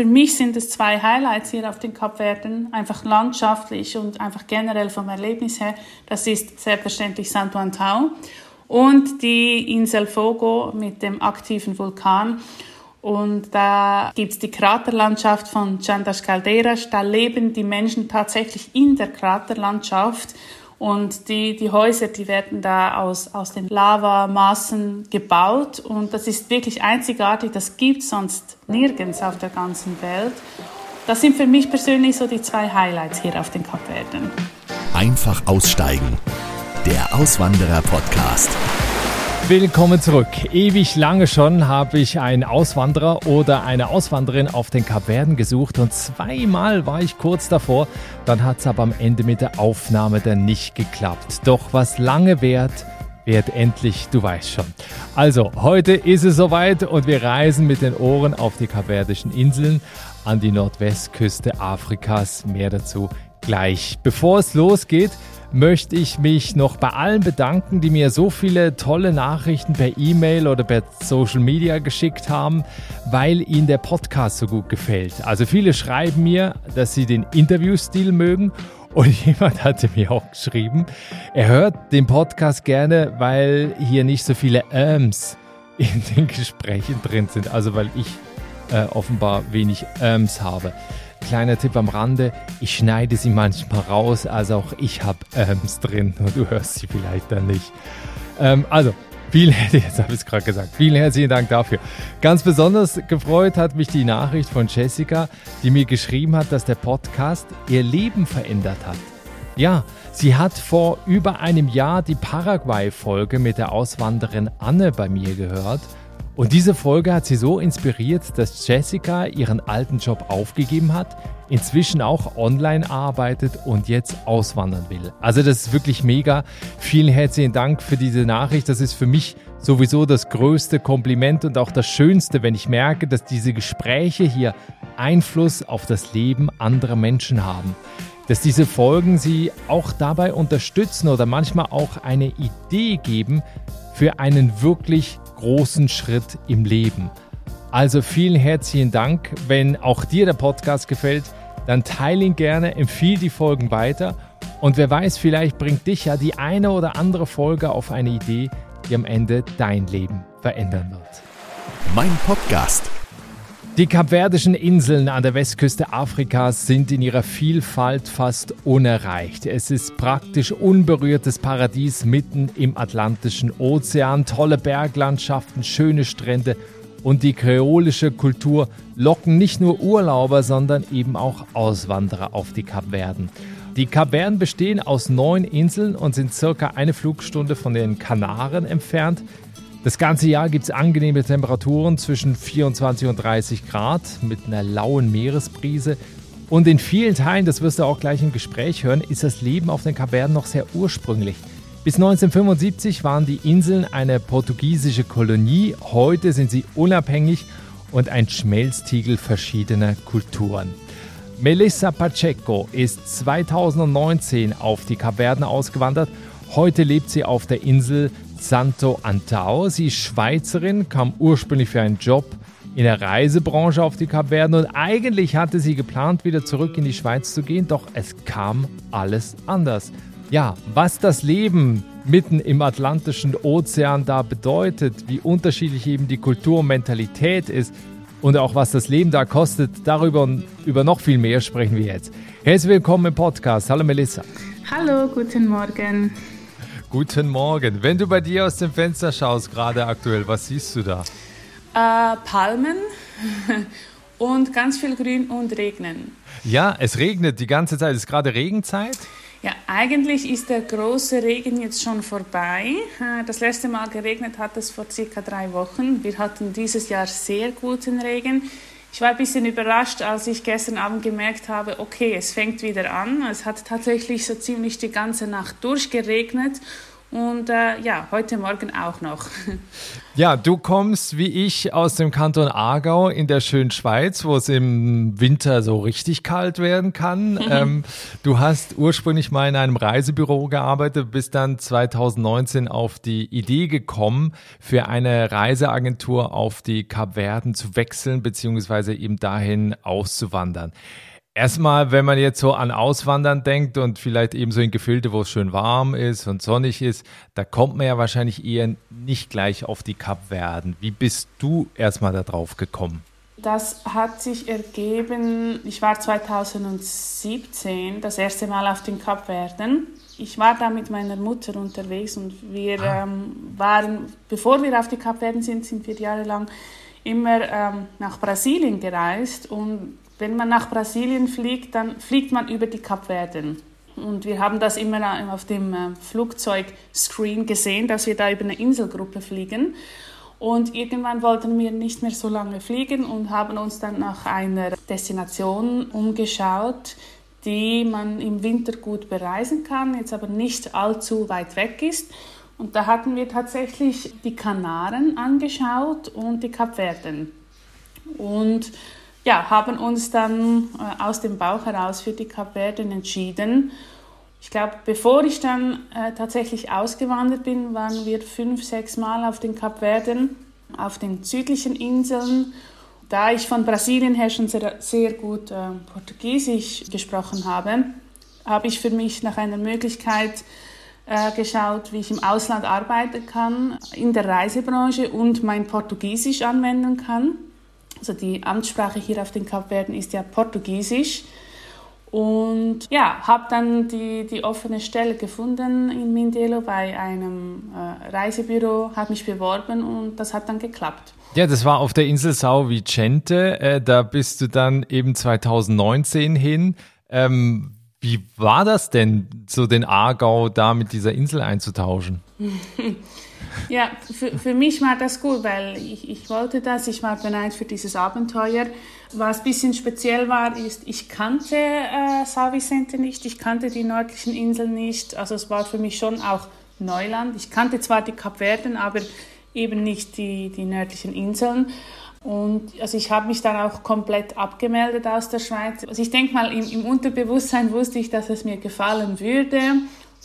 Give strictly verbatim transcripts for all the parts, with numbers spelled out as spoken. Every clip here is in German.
für mich sind es zwei Highlights hier auf den Kapverden, einfach landschaftlich und einfach generell vom Erlebnis her. Das ist selbstverständlich Santo Antão und die Insel Fogo mit dem aktiven Vulkan. Und da gibt's die Kraterlandschaft von Chan das Caldeiras. Da leben die Menschen tatsächlich in der Kraterlandschaft. Und die, die Häuser, die werden da aus, aus den Lavamassen gebaut. Und das ist wirklich einzigartig. Das gibt's sonst nirgends auf der ganzen Welt. Das sind für mich persönlich so die zwei Highlights hier auf den Kapverden. Einfach aussteigen. Der Auswanderer-Podcast. Willkommen zurück. Ewig lange schon habe ich einen Auswanderer oder eine Auswanderin auf den Kapverden gesucht und zweimal war ich kurz davor, dann hat es aber am Ende mit der Aufnahme dann nicht geklappt. Doch was lange währt, währt endlich, du weißt schon. Also, heute ist es soweit und wir reisen mit den Ohren auf die kapverdischen Inseln an die Nordwestküste Afrikas. Mehr dazu gleich. Bevor es losgeht, möchte ich mich noch bei allen bedanken, die mir so viele tolle Nachrichten per E-Mail oder per Social Media geschickt haben, weil ihnen der Podcast so gut gefällt. Also viele schreiben mir, dass sie den Interviewstil mögen und jemand hatte mir auch geschrieben, er hört den Podcast gerne, weil hier nicht so viele Ähms in den Gesprächen drin sind. Also weil ich äh, offenbar wenig Ähms habe. Kleiner Tipp am Rande, ich schneide sie manchmal raus, also auch ich habe Ähms drin und du hörst sie vielleicht dann nicht. Ähm, also, vielen, jetzt habe ich es gerade gesagt, vielen herzlichen Dank dafür. Ganz besonders gefreut hat mich die Nachricht von Jessica, die mir geschrieben hat, dass der Podcast ihr Leben verändert hat. Ja, sie hat vor über einem Jahr die Paraguay-Folge mit der Auswanderin Anne bei mir gehört. Und diese Folge hat sie so inspiriert, dass Jessica ihren alten Job aufgegeben hat, inzwischen auch online arbeitet und jetzt auswandern will. Also das ist wirklich mega. Vielen herzlichen Dank für diese Nachricht. Das ist für mich sowieso das größte Kompliment und auch das Schönste, wenn ich merke, dass diese Gespräche hier Einfluss auf das Leben anderer Menschen haben. Dass diese Folgen sie auch dabei unterstützen oder manchmal auch eine Idee geben für einen wirklich großen Schritt im Leben. Also vielen herzlichen Dank. Wenn auch dir der Podcast gefällt, dann teile ihn gerne, empfehle die Folgen weiter und wer weiß, vielleicht bringt dich ja die eine oder andere Folge auf eine Idee, die am Ende dein Leben verändern wird. Mein Podcast. Die kapverdischen Inseln an der Westküste Afrikas sind in ihrer Vielfalt fast unerreicht. Es ist praktisch unberührtes Paradies mitten im Atlantischen Ozean. Tolle Berglandschaften, schöne Strände und die kreolische Kultur locken nicht nur Urlauber, sondern eben auch Auswanderer auf die Kapverden. Die Kapverden bestehen aus neun Inseln und sind circa eine Flugstunde von den Kanaren entfernt. Das ganze Jahr gibt es angenehme Temperaturen zwischen vierundzwanzig und dreißig Grad mit einer lauen Meeresbrise. Und in vielen Teilen, das wirst du auch gleich im Gespräch hören, ist das Leben auf den Kapverden noch sehr ursprünglich. Bis neunzehnhundertfünfundsiebzig waren die Inseln eine portugiesische Kolonie. Heute sind sie unabhängig und ein Schmelztiegel verschiedener Kulturen. Melissa Pacheco ist zweitausendneunzehn auf die Kapverden ausgewandert. Heute lebt sie auf der Insel Santo Antão. Sie ist Schweizerin, kam ursprünglich für einen Job in der Reisebranche auf die Kapverden und eigentlich hatte sie geplant, wieder zurück in die Schweiz zu gehen, doch es kam alles anders. Ja, was das Leben mitten im Atlantischen Ozean da bedeutet, wie unterschiedlich eben die Kultur und Mentalität ist und auch was das Leben da kostet, darüber und über noch viel mehr sprechen wir jetzt. Herzlich willkommen im Podcast. Hallo Melissa. Hallo, guten Morgen. Guten Morgen. Wenn du bei dir aus dem Fenster schaust, gerade aktuell, was siehst du da? Äh, Palmen und ganz viel Grün und Regnen. Ja, es regnet die ganze Zeit. Ist gerade Regenzeit? Ja, eigentlich ist der große Regen jetzt schon vorbei. Das letzte Mal geregnet hat es vor circa drei Wochen. Wir hatten dieses Jahr sehr guten Regen. Ich war ein bisschen überrascht, als ich gestern Abend gemerkt habe, okay, es fängt wieder an. Es hat tatsächlich so ziemlich die ganze Nacht durchgeregnet Und äh, ja, heute Morgen auch noch. Ja, du kommst wie ich aus dem Kanton Aargau in der schönen Schweiz, wo es im Winter so richtig kalt werden kann. ähm, du hast ursprünglich mal in einem Reisebüro gearbeitet, bist dann zwanzig neunzehn auf die Idee gekommen, für eine Reiseagentur auf die Kapverden zu wechseln, beziehungsweise eben dahin auszuwandern. Erstmal, wenn man jetzt so an Auswandern denkt und vielleicht eben so in Gefilde, wo es schön warm ist und sonnig ist, da kommt man ja wahrscheinlich eher nicht gleich auf die Kapverden. Wie bist du erstmal da drauf gekommen? Das hat sich ergeben, ich war zwanzig siebzehn das erste Mal auf den Kapverden. Ich war da mit meiner Mutter unterwegs und wir ah. ähm, waren, bevor wir auf die Kapverden sind, sind wir jahrelang immer ähm, nach Brasilien gereist. Und wenn man nach Brasilien fliegt, dann fliegt man über die Kapverden. Und wir haben das immer auf dem Flugzeugscreen gesehen, dass wir da über eine Inselgruppe fliegen. Und irgendwann wollten wir nicht mehr so lange fliegen und haben uns dann nach einer Destination umgeschaut, die man im Winter gut bereisen kann, jetzt aber nicht allzu weit weg ist. Und da hatten wir tatsächlich die Kanaren angeschaut und die Kapverden. Und ja, haben uns dann äh, aus dem Bauch heraus für die Kapverden entschieden. Ich glaube, bevor ich dann äh, tatsächlich ausgewandert bin, waren wir fünf, sechs Mal auf den Kapverden, auf den südlichen Inseln. Da ich von Brasilien her schon sehr, sehr gut äh, Portugiesisch gesprochen habe, habe ich für mich nach einer Möglichkeit äh, geschaut, wie ich im Ausland arbeiten kann, in der Reisebranche und mein Portugiesisch anwenden kann. Also die Amtssprache hier auf den Kapverden ist ja Portugiesisch. Und ja, habe dann die, die offene Stelle gefunden in Mindelo bei einem äh, Reisebüro, habe mich beworben und das hat dann geklappt. Ja, das war auf der Insel São Vicente. Äh, da bist du dann eben zwanzig neunzehn hin. Ähm, wie war das denn, so den Aargau da mit dieser Insel einzutauschen? Ja, für, für mich war das gut, weil ich, ich wollte das, ich war bereit für dieses Abenteuer. Was ein bisschen speziell war, ist, ich kannte äh, São Vicente nicht, ich kannte die nördlichen Inseln nicht, also es war für mich schon auch Neuland. Ich kannte zwar die Kapverden, aber eben nicht die, die nördlichen Inseln. Und also ich habe mich dann auch komplett abgemeldet aus der Schweiz. Also ich denke mal, im, im Unterbewusstsein wusste ich, dass es mir gefallen würde.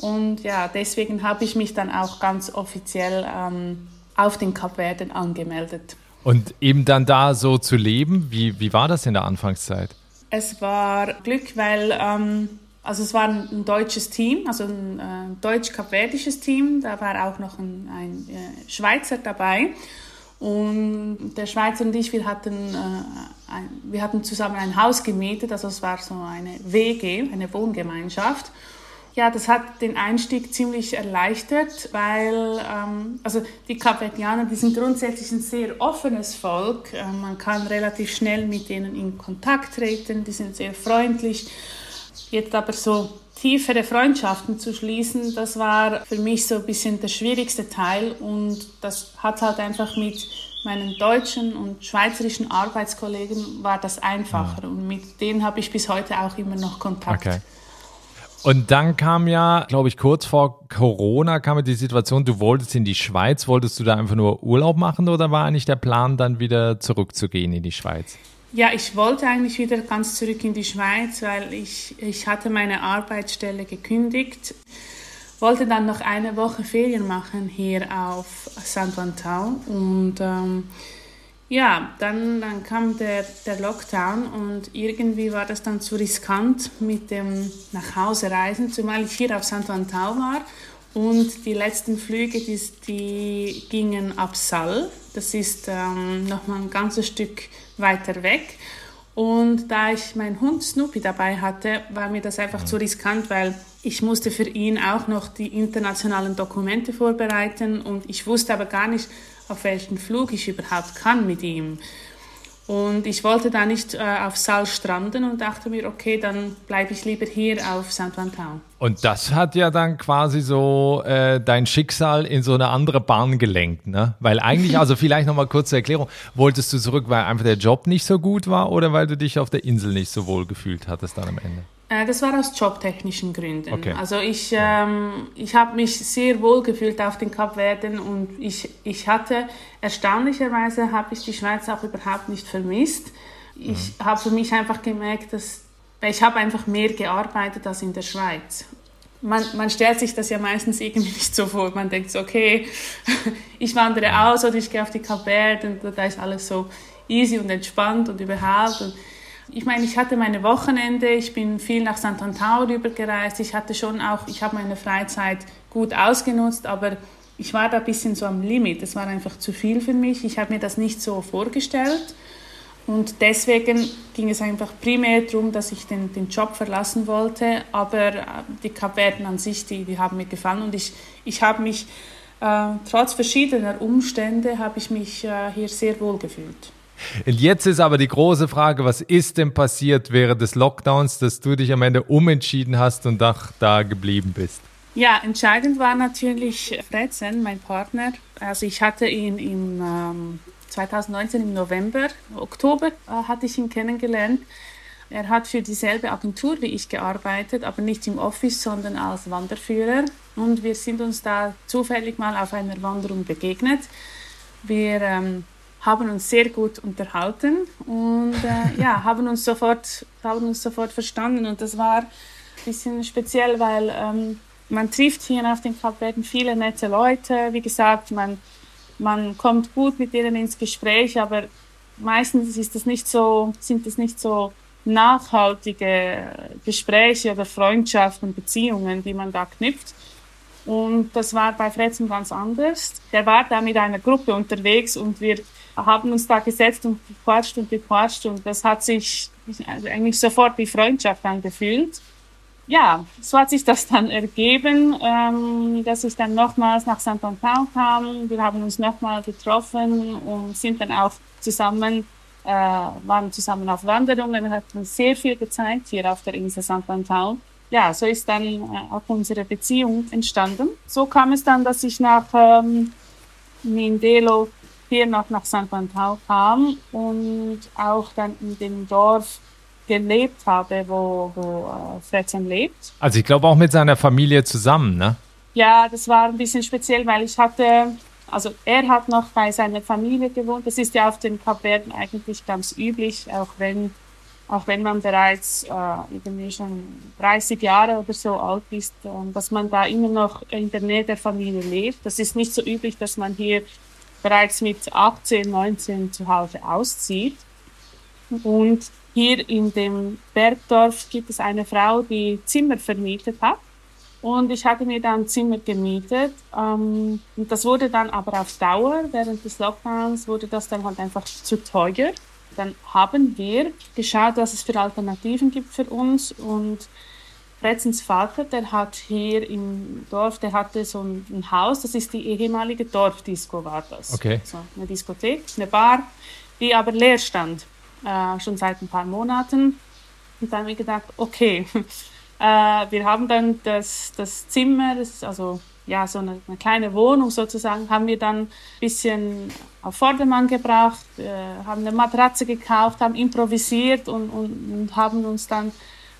Und ja, deswegen habe ich mich dann auch ganz offiziell ähm, auf den Kapverden angemeldet. Und eben dann da so zu leben, wie, wie war das in der Anfangszeit? Es war Glück, weil ähm, also es war ein deutsches Team, also ein äh, deutsch-kapverdisches Team. Da war auch noch ein, ein äh, Schweizer dabei. Und der Schweizer und ich, wir hatten, äh, ein, wir hatten zusammen ein Haus gemietet. Also es war so eine W G, eine Wohngemeinschaft. Ja, das hat den Einstieg ziemlich erleichtert, weil ähm, also die Kapverdianer, die sind grundsätzlich ein sehr offenes Volk. Äh, man kann relativ schnell mit denen in Kontakt treten, die sind sehr freundlich. Jetzt aber so tiefere Freundschaften zu schließen, das war für mich so ein bisschen der schwierigste Teil. Und das hat halt einfach mit meinen deutschen und schweizerischen Arbeitskollegen war das einfacher. Mhm. Und mit denen habe ich bis heute auch immer noch Kontakt. Okay. Und dann kam ja, glaube ich, kurz vor Corona kam ja die Situation, du wolltest in die Schweiz, wolltest du da einfach nur Urlaub machen oder war eigentlich der Plan, dann wieder zurückzugehen in die Schweiz? Ja, ich wollte eigentlich wieder ganz zurück in die Schweiz, weil ich, ich hatte meine Arbeitsstelle gekündigt, wollte dann noch eine Woche Ferien machen hier auf Santo Antão und ähm, ja, dann, dann kam der, der Lockdown und irgendwie war das dann zu riskant mit dem Nachhausereisen, zumal ich hier auf Santo Antão war und die letzten Flüge, die, die gingen ab Sal. Das ist ähm, nochmal ein ganzes Stück weiter weg. Und da ich meinen Hund Snoopy dabei hatte, war mir das einfach zu riskant, weil ich musste für ihn auch noch die internationalen Dokumente vorbereiten und ich wusste aber gar nicht, auf welchen Flug ich überhaupt kann mit ihm. Und ich wollte da nicht äh, auf Sal stranden und dachte mir, okay, dann bleibe ich lieber hier auf Santo Antão. Und das hat ja dann quasi so äh, dein Schicksal in so eine andere Bahn gelenkt, ne? Weil eigentlich, also vielleicht nochmal kurz zur Erklärung, wolltest du zurück, weil einfach der Job nicht so gut war oder weil du dich auf der Insel nicht so wohl gefühlt hattest dann am Ende? Äh, das war aus jobtechnischen Gründen. Okay. Also ich, ähm, ich habe mich sehr wohl gefühlt auf den Kapverden und ich, ich hatte, erstaunlicherweise habe ich die Schweiz auch überhaupt nicht vermisst. Ich mhm. habe für mich einfach gemerkt, dass ich habe einfach mehr gearbeitet als in der Schweiz. Man, man stellt sich das ja meistens irgendwie nicht so vor. Man denkt so, okay, ich wandere aus oder ich gehe auf die Kapverden und da ist alles so easy und entspannt und überhaupt. Und ich meine, ich hatte meine Wochenende, ich bin viel nach Sant'Antão rübergereist. Ich hatte schon auch, ich habe meine Freizeit gut ausgenutzt, aber ich war da ein bisschen so am Limit. Das war einfach zu viel für mich. Ich habe mir das nicht so vorgestellt. Und deswegen ging es einfach primär darum, dass ich den, den Job verlassen wollte. Aber die Kapverden an sich, die, die haben mir gefallen. Und ich, ich habe mich, äh, trotz verschiedener Umstände, habe ich mich äh, hier sehr wohl gefühlt. Und jetzt ist aber die große Frage, was ist denn passiert während des Lockdowns, dass du dich am Ende umentschieden hast und da, da geblieben bist? Ja, entscheidend war natürlich Fredsen, mein Partner. Also ich hatte ihn im... Ähm, zwanzig neunzehn im November, Oktober äh, hatte ich ihn kennengelernt. Er hat für dieselbe Agentur wie ich gearbeitet, aber nicht im Office, sondern als Wanderführer. Und wir sind uns da zufällig mal auf einer Wanderung begegnet. Wir ähm, haben uns sehr gut unterhalten und äh, ja, haben, uns sofort, haben uns sofort verstanden. Und das war ein bisschen speziell, weil ähm, man trifft hier auf den Kapverden viele nette Leute. Wie gesagt, man Man kommt gut mit denen ins Gespräch, aber meistens ist das nicht so, sind das nicht so nachhaltige Gespräche oder Freundschaften, Beziehungen, die man da knüpft. Und das war bei Fredsen ganz anders. Der war da mit einer Gruppe unterwegs und wir haben uns da gesetzt und gequatscht und gequatscht und das hat sich eigentlich sofort wie Freundschaft angefühlt. Ja, so hat sich das dann ergeben, ähm, dass ich dann nochmals nach Sant'Antão kam. Wir haben uns nochmal getroffen und sind dann auch zusammen, äh, waren zusammen auf Wanderungen. Wir hatten sehr viel gezeigt hier auf der Insel Sant'Antão. Ja, so ist dann äh, auch unsere Beziehung entstanden. So kam es dann, dass ich nach ähm, Mindelo hier noch nach Sant'Antão kam und auch dann in dem Dorf gelebt habe, wo, wo Fredsen lebt. Also ich glaube auch mit seiner Familie zusammen, ne? Ja, das war ein bisschen speziell, weil ich hatte, also er hat noch bei seiner Familie gewohnt. Das ist ja auf den Kapverden eigentlich ganz üblich, auch wenn, auch wenn man bereits äh, irgendwie schon dreißig Jahre oder so alt ist, äh, dass man da immer noch in der Nähe der Familie lebt. Das ist nicht so üblich, dass man hier bereits mit achtzehn, neunzehn zu Hause auszieht. Und hier in dem Bergdorf gibt es eine Frau, die Zimmer vermietet hat. Und ich hatte mir dann Zimmer gemietet. Ähm, und das wurde dann aber auf Dauer, während des Lockdowns, wurde das dann halt einfach zu teuer. Dann haben wir geschaut, was es für Alternativen gibt für uns. Und Fredsens Vater, der hat hier im Dorf, der hatte so ein, ein Haus, das ist die ehemalige Dorfdisco, war das. Okay. So, eine Diskothek, eine Bar, die aber leer stand. Äh, schon seit ein paar Monaten. Und dann habe ich gedacht, okay, äh, wir haben dann das, das Zimmer, das, also ja, so eine, eine kleine Wohnung sozusagen, haben wir dann ein bisschen auf Vordermann gebracht, äh, haben eine Matratze gekauft, haben improvisiert und, und, und haben uns dann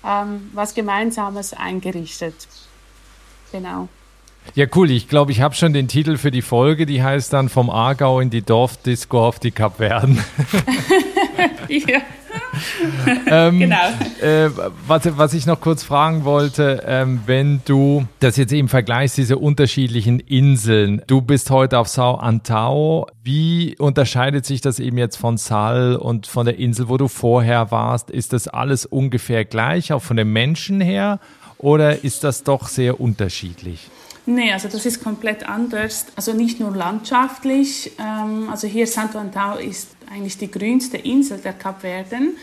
ähm, was Gemeinsames eingerichtet. Genau. Ja, cool. Ich glaube, ich habe schon den Titel für die Folge, die heißt dann Vom Aargau in die Dorfdisco auf die Kapverden. Ja. ähm, genau. Äh, was, was ich noch kurz fragen wollte, ähm, wenn du das jetzt eben vergleichst, diese unterschiedlichen Inseln, du bist heute auf Sant'Antão, wie unterscheidet sich das eben jetzt von Sal und von der Insel, wo du vorher warst? Ist das alles ungefähr gleich, auch von den Menschen her, oder ist das doch sehr unterschiedlich? Nee, also das ist komplett anders. Also nicht nur landschaftlich. Ähm, also hier Sant'Antão ist eigentlich die grünste Insel der Kapverden.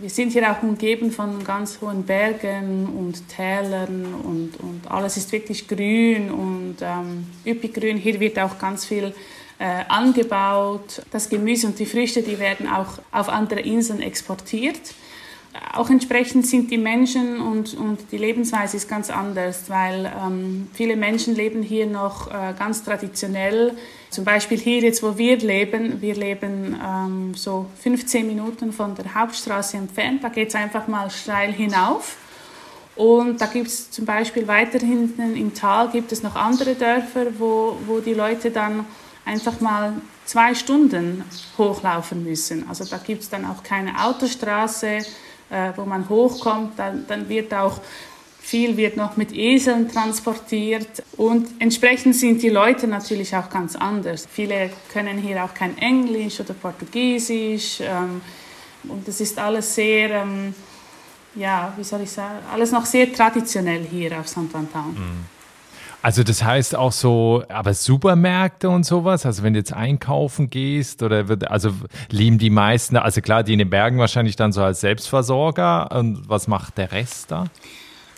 Wir sind hier auch umgeben von ganz hohen Bergen und Tälern und, und alles ist wirklich grün und ähm, üppig grün. Hier wird auch ganz viel äh, angebaut. Das Gemüse und die Früchte, die werden auch auf andere Inseln exportiert. auch entsprechend sind die Menschen und, und die Lebensweise ist ganz anders, weil ähm, viele Menschen leben hier noch äh, ganz traditionell. Zum Beispiel hier jetzt, wo wir leben, wir leben ähm, so fünfzehn Minuten von der Hauptstraße entfernt. Da geht es einfach mal steil hinauf. Und da gibt es zum Beispiel weiter hinten im Tal gibt es noch andere Dörfer, wo, wo die Leute dann einfach mal zwei Stunden hochlaufen müssen. Also da gibt es dann auch keine Autostraße, äh, wo man hochkommt. Dann, dann wird auch viel wird noch mit Eseln transportiert. Und entsprechend sind die Leute natürlich auch ganz anders. Viele können hier auch kein Englisch oder Portugiesisch. Ähm, und das ist alles sehr... Ähm, Ja, wie soll ich sagen, alles noch sehr traditionell hier auf Santo Antão. Also das heißt auch so, aber Supermärkte und sowas, also wenn du jetzt einkaufen gehst, oder wird, also leben die meisten, also klar, die in den Bergen wahrscheinlich dann so als Selbstversorger, und was macht der Rest da?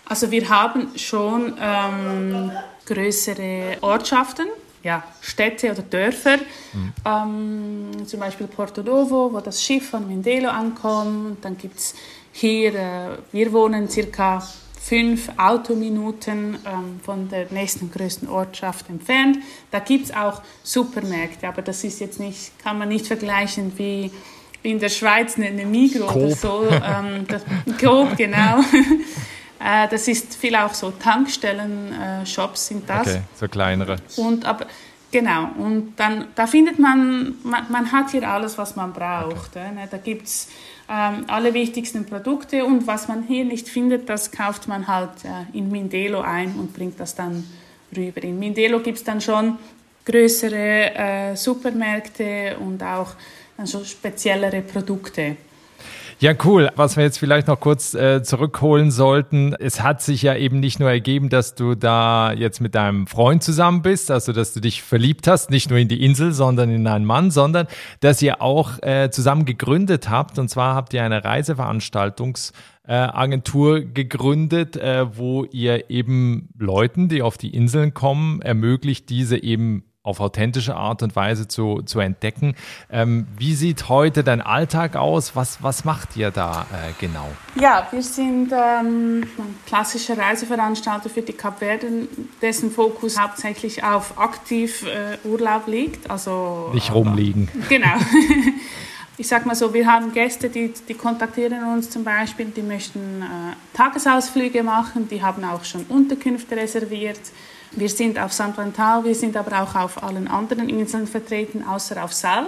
Also wir haben schon ähm, größere Ortschaften, ja, Städte oder Dörfer, mhm. ähm, zum Beispiel Porto Novo, wo das Schiff von Mindelo ankommt, dann gibt es hier, äh, wir wohnen circa fünf Autominuten ähm, von der nächsten größten Ortschaft entfernt. Da gibt es auch Supermärkte, aber das ist jetzt nicht, kann man nicht vergleichen wie, wie in der Schweiz eine, eine Migros Coop. Oder so. Ähm, das, Coop, genau. äh, das ist viel auch so Tankstellen, äh, Shops sind das. Okay, so kleinere. Und aber genau, und dann da findet man, man, man hat hier alles, was man braucht. Okay. Ne? Da gibt es ähm, alle wichtigsten Produkte und was man hier nicht findet, das kauft man halt äh, in Mindelo ein und bringt das dann rüber. In Mindelo gibt es dann schon größere äh, Supermärkte und auch dann schon speziellere Produkte. Ja, cool. Was wir jetzt vielleicht noch kurz äh, zurückholen sollten, es hat sich ja eben nicht nur ergeben, dass du da jetzt mit deinem Freund zusammen bist, also dass du dich verliebt hast, nicht nur in die Insel, sondern in einen Mann, sondern dass ihr auch äh, zusammen gegründet habt, und zwar habt ihr eine Reiseveranstaltungs- Agentur gegründet, wo ihr eben Leuten, die auf die Inseln kommen, ermöglicht, diese eben auf authentische Art und Weise zu, zu entdecken. Wie sieht heute dein Alltag aus? Was, was macht ihr da genau? Ja, wir sind ähm, ein klassischer Reiseveranstalter für die Kapverden, dessen Fokus hauptsächlich auf aktiv äh, Urlaub liegt. Also, nicht rumliegen. Aber, genau. Ich sage mal so, wir haben Gäste, die, die kontaktieren uns zum Beispiel, die möchten äh, Tagesausflüge machen, die haben auch schon Unterkünfte reserviert. Wir sind auf Santo Antão, wir sind aber auch auf allen anderen Inseln vertreten, außer auf Sal.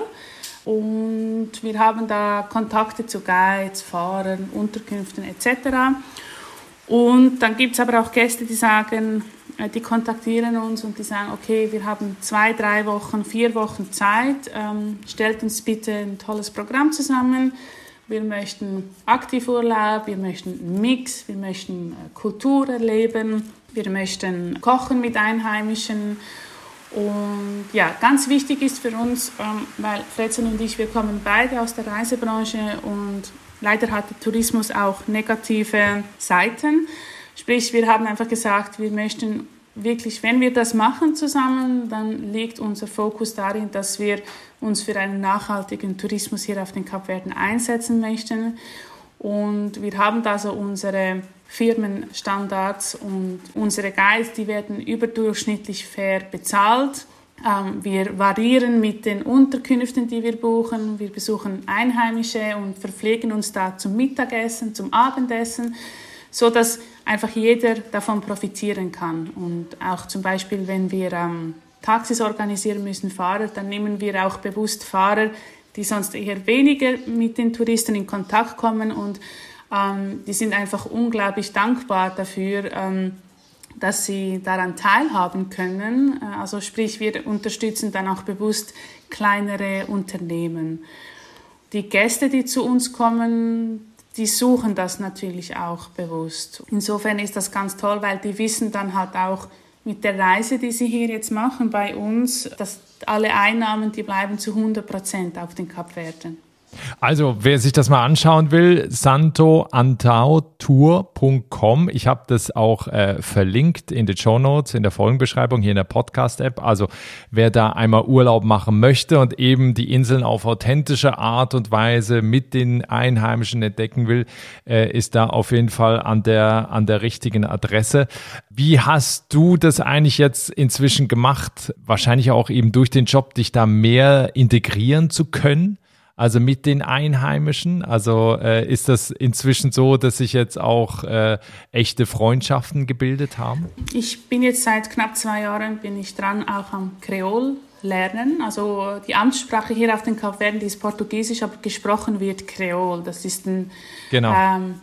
Und wir haben da Kontakte zu Guides, Fahrern, Unterkünften et cetera. Und dann gibt es aber auch Gäste, die sagen, die kontaktieren uns und die sagen, okay, wir haben zwei, drei Wochen, vier Wochen Zeit, ähm, stellt uns bitte ein tolles Programm zusammen. Wir möchten Aktivurlaub, wir möchten einen Mix, wir möchten Kultur erleben, wir möchten kochen mit Einheimischen. Und ja, ganz wichtig ist für uns, ähm, weil Fredson und ich, wir kommen beide aus der Reisebranche und leider hat der Tourismus auch negative Seiten. Sprich, wir haben einfach gesagt, wir möchten wirklich, wenn wir das machen zusammen, dann liegt unser Fokus darin, dass wir uns für einen nachhaltigen Tourismus hier auf den Kapverden einsetzen möchten. Und wir haben da so unsere Firmenstandards und unsere Guides, die werden überdurchschnittlich fair bezahlt. Wir variieren mit den Unterkünften, die wir buchen. Wir besuchen Einheimische und verpflegen uns da zum Mittagessen, zum Abendessen, so dass einfach jeder davon profitieren kann. Und auch zum Beispiel, wenn wir ähm, Taxis organisieren müssen, Fahrer, dann nehmen wir auch bewusst Fahrer, die sonst eher weniger mit den Touristen in Kontakt kommen. Und ähm, die sind einfach unglaublich dankbar dafür, ähm, dass sie daran teilhaben können. Also sprich, wir unterstützen dann auch bewusst kleinere Unternehmen. Die Gäste, die zu uns kommen, die suchen das natürlich auch bewusst. Insofern ist das ganz toll, weil die wissen dann halt auch mit der Reise, die sie hier jetzt machen bei uns, dass alle Einnahmen, die bleiben zu hundert Prozent auf den Kapverden. Also, wer sich das mal anschauen will, santo antao tour punkt com. Ich habe das auch äh, verlinkt in den Shownotes, in der Folgenbeschreibung, hier in der Podcast-App. Also, wer da einmal Urlaub machen möchte und eben die Inseln auf authentische Art und Weise mit den Einheimischen entdecken will, äh, ist da auf jeden Fall an der, an der richtigen Adresse. Wie hast du das eigentlich jetzt inzwischen gemacht? Wahrscheinlich auch eben durch den Job, dich da mehr integrieren zu können? Also mit den Einheimischen, also äh, ist das inzwischen so, dass sich jetzt auch äh, echte Freundschaften gebildet haben? Ich bin jetzt seit knapp zwei Jahren bin ich dran, auch am Kreol lernen. Also die Amtssprache hier auf den Kapverden, die ist Portugiesisch, aber gesprochen wird Kreol. Das ist ein, genau. ähm,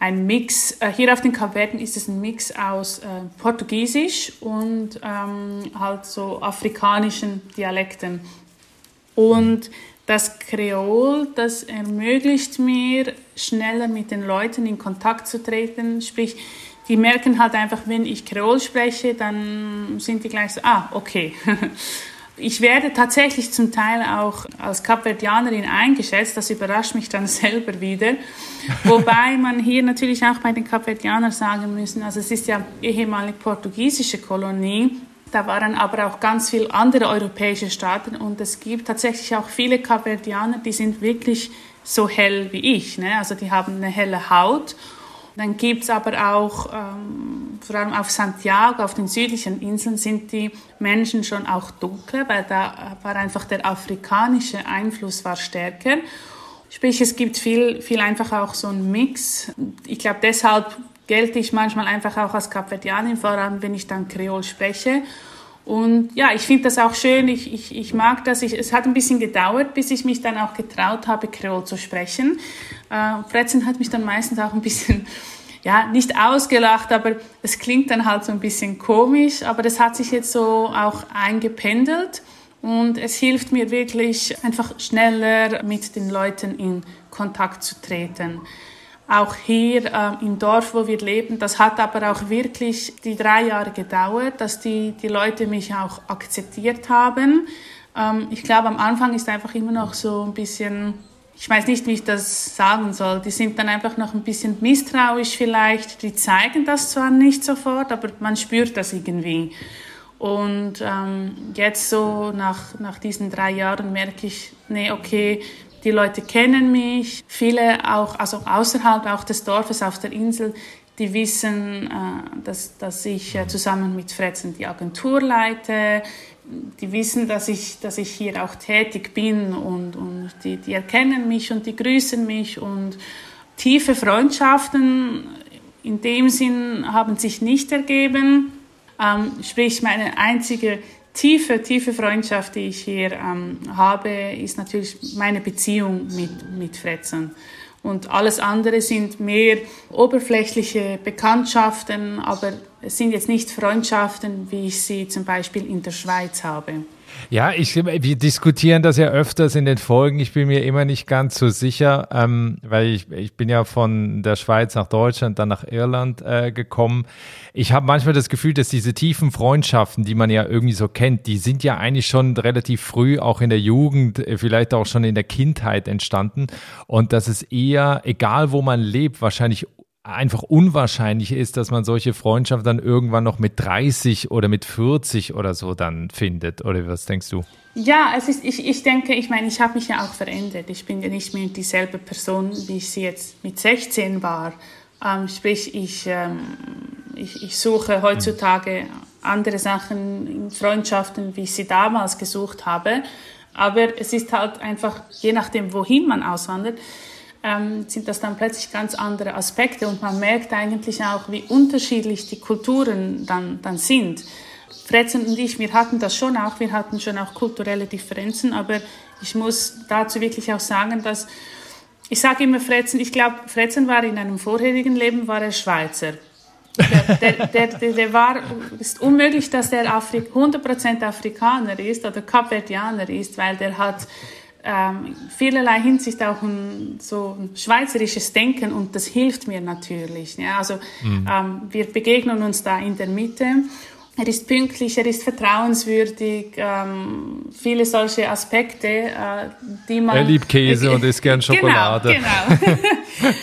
ein Mix, äh, hier auf den Kapverden ist es ein Mix aus äh, Portugiesisch und ähm, halt so afrikanischen Dialekten. Und mhm. Das Kreol, das ermöglicht mir, schneller mit den Leuten in Kontakt zu treten. Sprich, die merken halt einfach, wenn ich Kreol spreche, dann sind die gleich so, ah, okay. Ich werde tatsächlich zum Teil auch als Kapverdianerin eingeschätzt. Das überrascht mich dann selber wieder. Wobei man hier natürlich auch bei den Kapverdianern sagen müssen, also es ist ja ehemalig portugiesische Kolonie. Da waren aber auch ganz viele andere europäische Staaten und es gibt tatsächlich auch viele Kapverdianer, die sind wirklich so hell wie ich, ne? Also die haben eine helle Haut. Dann gibt es aber auch, ähm, vor allem auf Santiago, auf den südlichen Inseln, sind die Menschen schon auch dunkel, weil da war einfach der afrikanische Einfluss war stärker. Sprich, es gibt viel, viel einfach auch so einen Mix. Ich glaube, deshalb gelte ich manchmal einfach auch als Kapverdianin, vor allem wenn ich dann Kreol spreche. Und ja, ich finde das auch schön, ich, ich, ich mag das. Ich, es hat ein bisschen gedauert, bis ich mich dann auch getraut habe, Kreol zu sprechen. Äh, Fretzen hat mich dann meistens auch ein bisschen, ja, nicht ausgelacht, aber es klingt dann halt so ein bisschen komisch. Aber das hat sich jetzt so auch eingependelt und es hilft mir wirklich, einfach schneller mit den Leuten in Kontakt zu treten. Auch hier äh, im Dorf, wo wir leben, das hat aber auch wirklich die drei Jahre gedauert, dass die, die Leute mich auch akzeptiert haben. Ähm, ich glaube, am Anfang ist einfach immer noch so ein bisschen, ich weiß nicht, wie ich das sagen soll, die sind dann einfach noch ein bisschen misstrauisch vielleicht, die zeigen das zwar nicht sofort, aber man spürt das irgendwie. Und ähm, jetzt so nach, nach diesen drei Jahren merke ich, nee, okay, die Leute kennen mich, viele auch, also außerhalb auch des Dorfes auf der Insel, die wissen, dass, dass ich zusammen mit Fretzen die Agentur leite, die wissen, dass ich, dass ich hier auch tätig bin und, und die, die erkennen mich und die grüßen mich und tiefe Freundschaften in dem Sinn haben sich nicht ergeben, sprich meine einzige Tiefe, tiefe Freundschaft, die ich hier ähm, habe, ist natürlich meine Beziehung mit, mit Fretzen. Und alles andere sind mehr oberflächliche Bekanntschaften, aber es sind jetzt nicht Freundschaften, wie ich sie zum Beispiel in der Schweiz habe. Ja, ich, wir diskutieren das ja öfters in den Folgen. Ich bin mir immer nicht ganz so sicher, ähm, weil ich, ich bin ja von der Schweiz nach Deutschland, dann nach Irland äh, gekommen. Ich habe manchmal das Gefühl, dass diese tiefen Freundschaften, die man ja irgendwie so kennt, die sind ja eigentlich schon relativ früh, auch in der Jugend, vielleicht auch schon in der Kindheit entstanden. Und dass es eher, egal wo man lebt, wahrscheinlich einfach unwahrscheinlich ist, dass man solche Freundschaft dann irgendwann noch mit dreißig oder mit vierzig oder so dann findet. Oder was denkst du? Ja, es ist, ich, ich denke, ich meine, ich habe mich ja auch verändert. Ich bin ja nicht mehr dieselbe Person, wie ich sie jetzt mit sechzehn war. Ähm, sprich, ich, ähm, ich, ich suche heutzutage andere Sachen, Freundschaften, wie ich sie damals gesucht habe. Aber es ist halt einfach, je nachdem, wohin man auswandert, Ähm, sind das dann plötzlich ganz andere Aspekte und man merkt eigentlich auch, wie unterschiedlich die Kulturen dann, dann sind. Fretzen und ich, wir hatten das schon auch, wir hatten schon auch kulturelle Differenzen, aber ich muss dazu wirklich auch sagen, dass, ich sage immer Fretzen, ich glaube, Fretzen war in einem vorherigen Leben, war er Schweizer. Der, der, der, der war, ist unmöglich, dass der Afrik, hundert Prozent Afrikaner ist oder Kapverdianer ist, weil der hat in vielerlei Hinsicht auch ein so ein schweizerisches Denken und das hilft mir natürlich. Ja? Also mhm. ähm, wir begegnen uns da in der Mitte er ist pünktlich, er ist vertrauenswürdig, ähm, viele solche Aspekte, äh, die man... Er liebt Käse äh, und isst gern Schokolade. Genau, genau.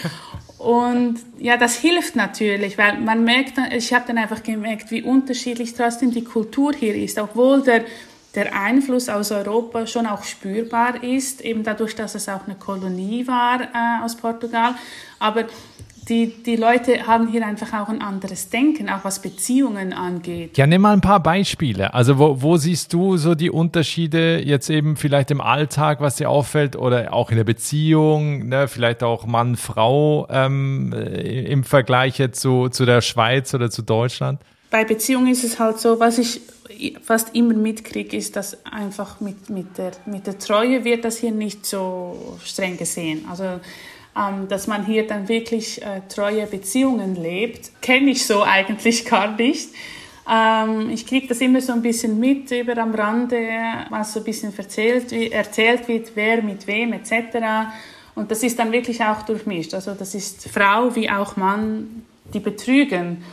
Und ja, das hilft natürlich, weil man merkt, ich habe dann einfach gemerkt, wie unterschiedlich trotzdem die Kultur hier ist, obwohl der, der Einfluss aus Europa schon auch spürbar ist, eben dadurch, dass es auch eine Kolonie war äh, aus Portugal, aber... Die, die Leute haben hier einfach auch ein anderes Denken, auch was Beziehungen angeht. Ja, nimm mal ein paar Beispiele. Also wo, wo siehst du so die Unterschiede jetzt eben vielleicht im Alltag, was dir auffällt oder auch in der Beziehung, ne? Vielleicht auch Mann, Frau ähm, im Vergleich jetzt zu, zu der Schweiz oder zu Deutschland? Bei Beziehungen ist es halt so, was ich fast immer mitkriege, ist, dass einfach mit, mit, der, mit der Treue wird das hier nicht so streng gesehen. Also dass man hier dann wirklich äh, treue Beziehungen lebt, kenne ich so eigentlich gar nicht. Ähm, ich kriege das immer so ein bisschen mit, über am Rande, was so ein bisschen erzählt, wie, erzählt wird, wer mit wem et cetera. Und das ist dann wirklich auch durchmischt. Also das ist Frau wie auch Mann, die betrügen.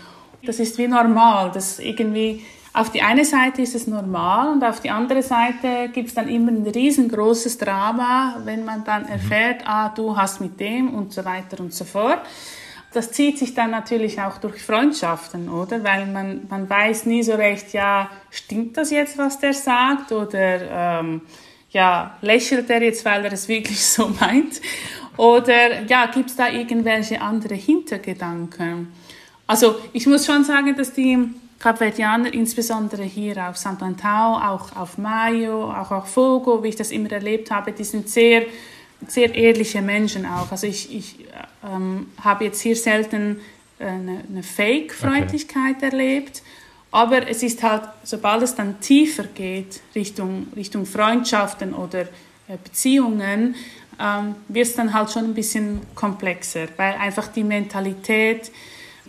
Das ist wie normal, das irgendwie... Auf die eine Seite ist es normal und auf die andere Seite gibt es dann immer ein riesengroßes Drama, wenn man dann erfährt, ah, du hast mit dem und so weiter und so fort. Das zieht sich dann natürlich auch durch Freundschaften, oder? Weil man, man weiß nie so recht, ja, stimmt das jetzt, was der sagt? Oder ähm, ja, lächelt er jetzt, weil er es wirklich so meint? Oder ja, gibt es da irgendwelche andere Hintergedanken? Also ich muss schon sagen, dass die... Kapverdianer, insbesondere hier auf Santo Antão, auch auf Maio, auch auf Fogo, wie ich das immer erlebt habe, die sind sehr, sehr ehrliche Menschen auch. Also ich, ich ähm, habe jetzt hier selten eine, eine Fake-Freundlichkeit okay. erlebt, aber es ist halt, sobald es dann tiefer geht, Richtung, Richtung Freundschaften oder Beziehungen, ähm, wird es dann halt schon ein bisschen komplexer, weil einfach die Mentalität...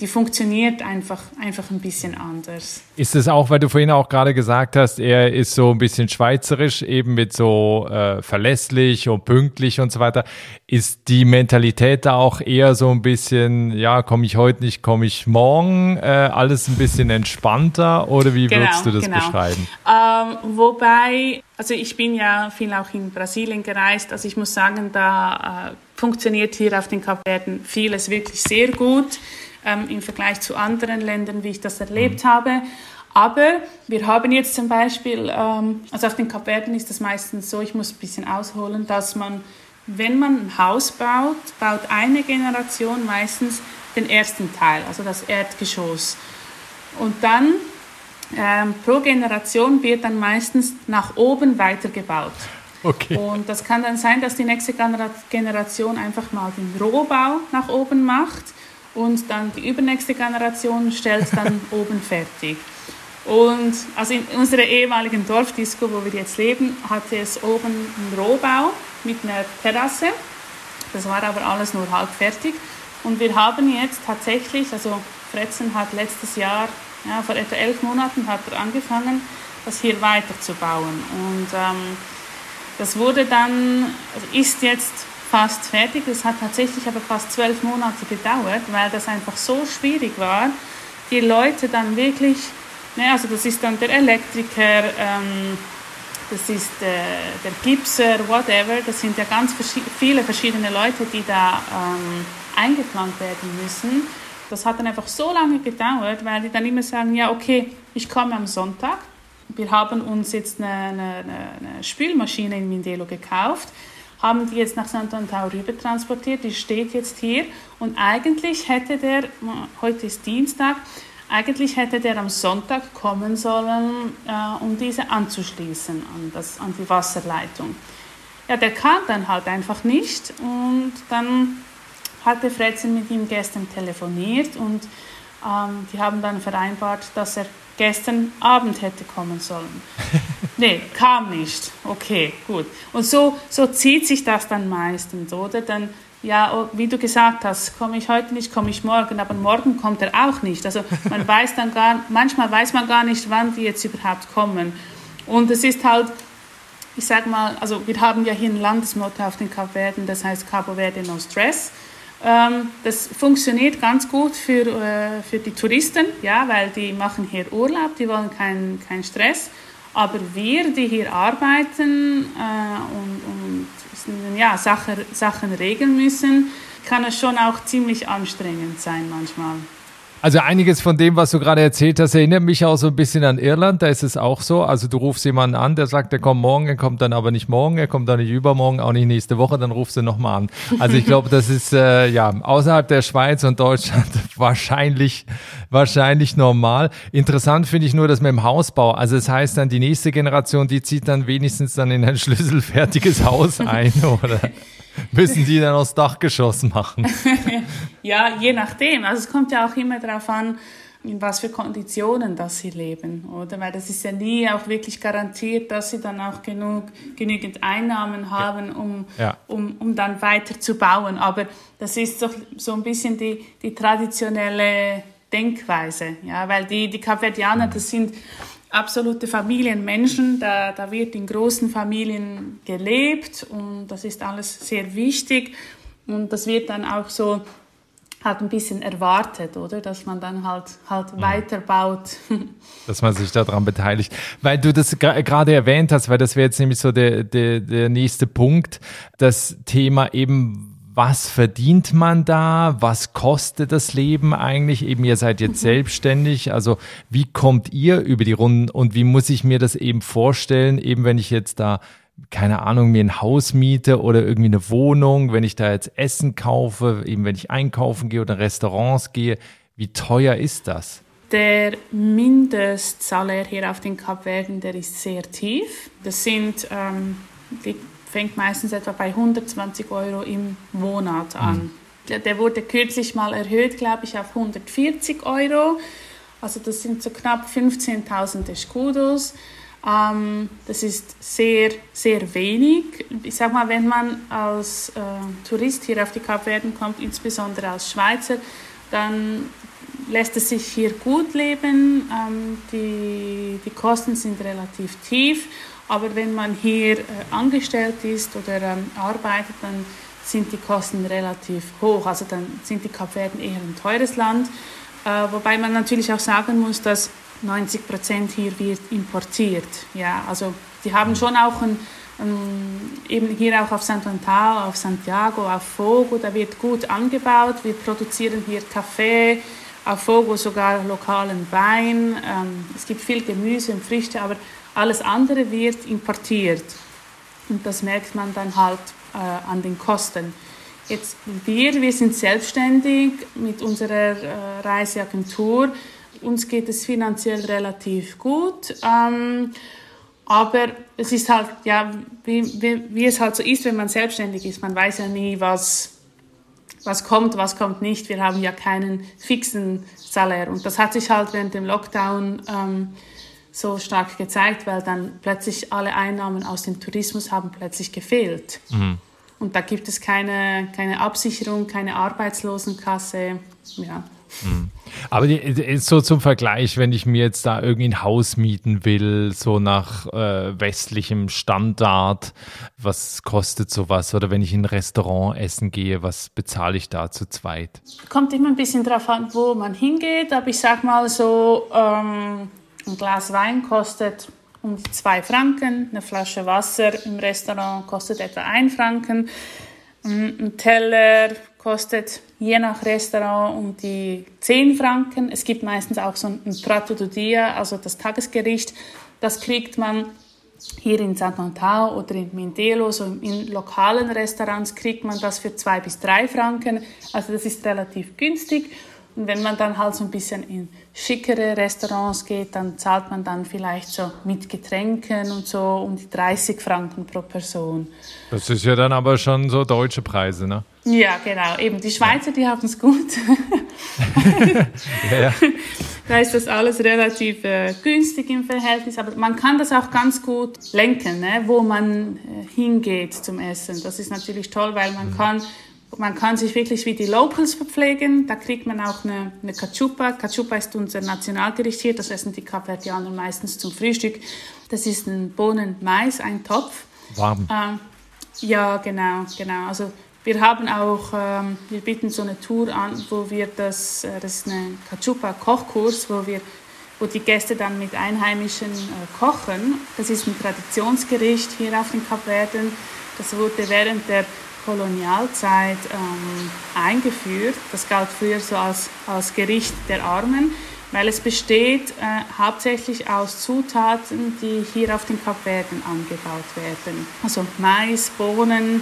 Die funktioniert einfach, einfach ein bisschen anders. Ist es auch, weil du vorhin auch gerade gesagt hast, er ist so ein bisschen schweizerisch, eben mit so äh, verlässlich und pünktlich und so weiter. Ist die Mentalität da auch eher so ein bisschen, ja, komme ich heute nicht, komme ich morgen, äh, alles ein bisschen entspannter oder wie genau, würdest du das genau. beschreiben? Ähm, wobei, also ich bin ja viel auch in Brasilien gereist, also ich muss sagen, da äh, funktioniert hier auf den Kapverden vieles wirklich sehr gut. Ähm, im Vergleich zu anderen Ländern, wie ich das erlebt habe. Aber wir haben jetzt zum Beispiel, ähm, also auf den Kapverden ist das meistens so, ich muss ein bisschen ausholen, dass man, wenn man ein Haus baut, baut eine Generation meistens den ersten Teil, also das Erdgeschoss. Und dann ähm, pro Generation wird dann meistens nach oben weitergebaut. Okay. Und das kann dann sein, dass die nächste Generation einfach mal den Rohbau nach oben macht. Und dann die übernächste Generation stellt es dann oben fertig. Und also in unserer ehemaligen Dorfdisco, wo wir jetzt leben, hatte es oben einen Rohbau mit einer Terrasse. Das war aber alles nur halb fertig. Und wir haben jetzt tatsächlich, also Fretzen hat letztes Jahr, ja, vor etwa elf Monaten hat er angefangen, das hier weiterzubauen. Und ähm, das wurde dann, also ist jetzt... fast fertig. Das hat tatsächlich aber fast zwölf Monate gedauert, weil das einfach so schwierig war, die Leute dann wirklich, ne, also das ist dann der Elektriker, ähm, das ist äh, der Gipser, whatever, das sind ja ganz vers- viele verschiedene Leute, die da ähm, eingeplant werden müssen. Das hat dann einfach so lange gedauert, weil die dann immer sagen, ja okay, ich komme am Sonntag, wir haben uns jetzt eine, eine, eine Spülmaschine in Mindelo gekauft, haben die jetzt nach Santo Antão rüber transportiert, die steht jetzt hier und eigentlich hätte der, heute ist Dienstag, eigentlich hätte der am Sonntag kommen sollen, äh, um diese anzuschließen an, das, an die Wasserleitung. Ja, der kam dann halt einfach nicht und dann hatte Fretzen mit ihm gestern telefoniert und ähm, die haben dann vereinbart, dass er gestern Abend hätte kommen sollen. Nee, kam nicht. Okay, gut. Und so, so zieht sich das dann meistens, oder? Dann, ja, wie du gesagt hast, komme ich heute nicht, komme ich morgen, aber morgen kommt er auch nicht. Also man weiß dann gar, manchmal weiß man gar nicht, wann die jetzt überhaupt kommen. Und es ist halt, ich sag mal, also wir haben ja hier ein Landesmotto auf den Kapverden, das heißt Cabo Verde no Stress. Das funktioniert ganz gut für, für die Touristen, ja, weil die machen hier Urlaub, die wollen keinen keinen Stress. Aber wir, die hier arbeiten äh, und, und ja, Sache, Sachen regeln müssen, kann es schon auch ziemlich anstrengend sein manchmal. Also einiges von dem, was du gerade erzählt hast, erinnert mich auch so ein bisschen an Irland. Da ist es auch so. Also du rufst jemanden an, der sagt, der kommt morgen, er kommt dann aber nicht morgen, er kommt dann nicht übermorgen, auch nicht nächste Woche, dann rufst du nochmal an. Also ich glaube, das ist äh, ja außerhalb der Schweiz und Deutschland wahrscheinlich wahrscheinlich normal. Interessant finde ich nur das mit dem Hausbau. Also das heißt dann, die nächste Generation, die zieht dann wenigstens dann in ein schlüsselfertiges Haus ein, oder? Müssen die dann aus Dachgeschoss machen? Ja, je nachdem. Also es kommt ja auch immer darauf an, in was für Konditionen dass sie leben, oder? Weil das ist ja nie auch wirklich garantiert, dass sie dann auch genug, genügend Einnahmen haben, um, ja. um, um dann weiter zu bauen. Aber das ist doch so ein bisschen die, die traditionelle Denkweise, ja? Weil die, die Kapverdianer, das sind absolute Familienmenschen, da, da wird in großen Familien gelebt und das ist alles sehr wichtig und das wird dann auch so halt ein bisschen erwartet, oder? Dass man dann halt, halt ja. weiterbaut. Dass man sich daran beteiligt. Weil du das gra- gerade erwähnt hast, weil das wäre jetzt nämlich so der, der, der nächste Punkt, das Thema eben, was verdient man da? Was kostet das Leben eigentlich? Eben, ihr seid jetzt selbstständig. Also wie kommt ihr über die Runden und wie muss ich mir das eben vorstellen? Eben, wenn ich jetzt da, keine Ahnung, mir ein Haus miete oder irgendwie eine Wohnung, wenn ich da jetzt Essen kaufe, eben wenn ich einkaufen gehe oder in Restaurants gehe, wie teuer ist das? Der Mindestsalär hier auf den Kapverden, der ist sehr tief. Das sind ähm, die fängt meistens etwa bei hundertzwanzig Euro im Monat an. Der wurde kürzlich mal erhöht, glaube ich, auf hundertvierzig Euro. Also das sind so knapp fünfzehntausend Escudos. Ähm, das ist sehr, sehr wenig. Ich sage mal, wenn man als äh, Tourist hier auf die Kapverden kommt, insbesondere als Schweizer, dann lässt es sich hier gut leben. Ähm, die, die Kosten sind relativ tief. Aber wenn man hier äh, angestellt ist oder ähm, arbeitet, dann sind die Kosten relativ hoch. Also dann sind die Kapverden eher ein teures Land. Äh, wobei man natürlich auch sagen muss, dass neunzig Prozent hier wird importiert. Ja, also die haben schon auch ein, ein, eben hier auch auf Santo Antão, auf Santiago, auf Fogo, da wird gut angebaut. Wir produzieren hier Kaffee, auf Fogo sogar lokalen Wein. Ähm, es gibt viel Gemüse und Früchte, aber alles andere wird importiert und das merkt man dann halt äh, an den Kosten. Jetzt wir, wir sind selbstständig mit unserer äh, Reiseagentur. Uns geht es finanziell relativ gut, ähm, aber es ist halt, ja, wie, wie, wie es halt so ist, wenn man selbstständig ist. Man weiß ja nie, was... was kommt, was kommt nicht. Wir haben ja keinen fixen Salär. Und das hat sich halt während dem Lockdown ähm, so stark gezeigt, weil dann plötzlich alle Einnahmen aus dem Tourismus haben plötzlich gefehlt. Mhm. Und da gibt es keine, keine Absicherung, keine Arbeitslosenkasse. Ja. Mhm. Aber die, so zum Vergleich, wenn ich mir jetzt da irgendwie ein Haus mieten will, so nach äh, westlichem Standard, was kostet sowas? Oder wenn ich in ein Restaurant essen gehe, was bezahle ich da zu zweit? Kommt immer ein bisschen drauf an, wo man hingeht. Aber ich sag mal so, ähm, ein Glas Wein kostet um die zwei Franken. Eine Flasche Wasser im Restaurant kostet etwa ein Franken. Ein Teller kostet je nach Restaurant um die zehn Franken. Es gibt meistens auch so ein Prato do Dia, also das Tagesgericht. Das kriegt man hier in Santo Antão oder in Mindelo, so in lokalen Restaurants kriegt man das für zwei bis drei Franken. Also das ist relativ günstig. Und wenn man dann halt so ein bisschen in schickere Restaurants geht, dann zahlt man dann vielleicht so mit Getränken und so um die dreißig Franken pro Person. Das ist ja dann aber schon so deutsche Preise, ne? Ja, genau. Eben, die Schweizer, die haben es gut. Ja, ja. Da ist das alles relativ äh, günstig im Verhältnis. Aber man kann das auch ganz gut lenken, ne? Wo man äh, hingeht zum Essen. Das ist natürlich toll, weil man mhm. kann... Man kann sich wirklich wie die Locals verpflegen. Da kriegt man auch eine, eine Cachupa. Cachupa ist unser Nationalgericht hier. Das essen die Kapverdianer meistens zum Frühstück. Das ist ein Bohnen-Mais, ein Topf. Warm. Ähm, ja, genau, genau. Also Wir haben auch, ähm, wir bieten so eine Tour an, wo wir das, äh, das ist ein Kachupa-Kochkurs, wo wir, wo die Gäste dann mit Einheimischen äh, kochen. Das ist ein Traditionsgericht hier auf den Kapverden. Das wurde während der Kolonialzeit ähm, eingeführt. Das galt früher so als, als Gericht der Armen, weil es besteht äh, hauptsächlich aus Zutaten, die hier auf den Kapverden angebaut werden. Also Mais, Bohnen,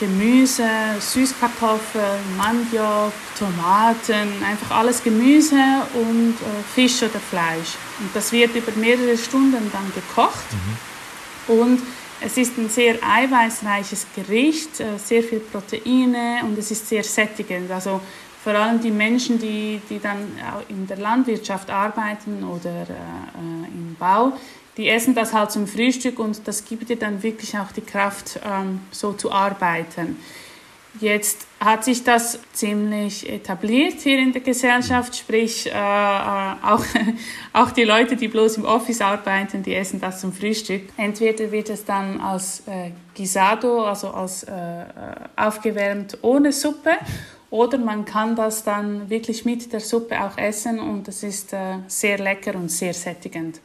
Gemüse, Süßkartoffeln, Maniok, Tomaten, einfach alles Gemüse und äh, Fisch oder Fleisch. Und das wird über mehrere Stunden dann gekocht. Mhm. Und es ist ein sehr eiweißreiches Gericht, äh, sehr viel Proteine und es ist sehr sättigend. Also vor allem die Menschen, die, die dann in der Landwirtschaft arbeiten oder äh, im Bau, die essen das halt zum Frühstück und das gibt dir dann wirklich auch die Kraft, ähm, so zu arbeiten. Jetzt hat sich das ziemlich etabliert hier in der Gesellschaft, sprich äh, auch, auch die Leute, die bloß im Office arbeiten, die essen das zum Frühstück. Entweder wird es dann als äh, Guisado, also als äh, aufgewärmt ohne Suppe, oder man kann das dann wirklich mit der Suppe auch essen und es ist äh, sehr lecker und sehr sättigend.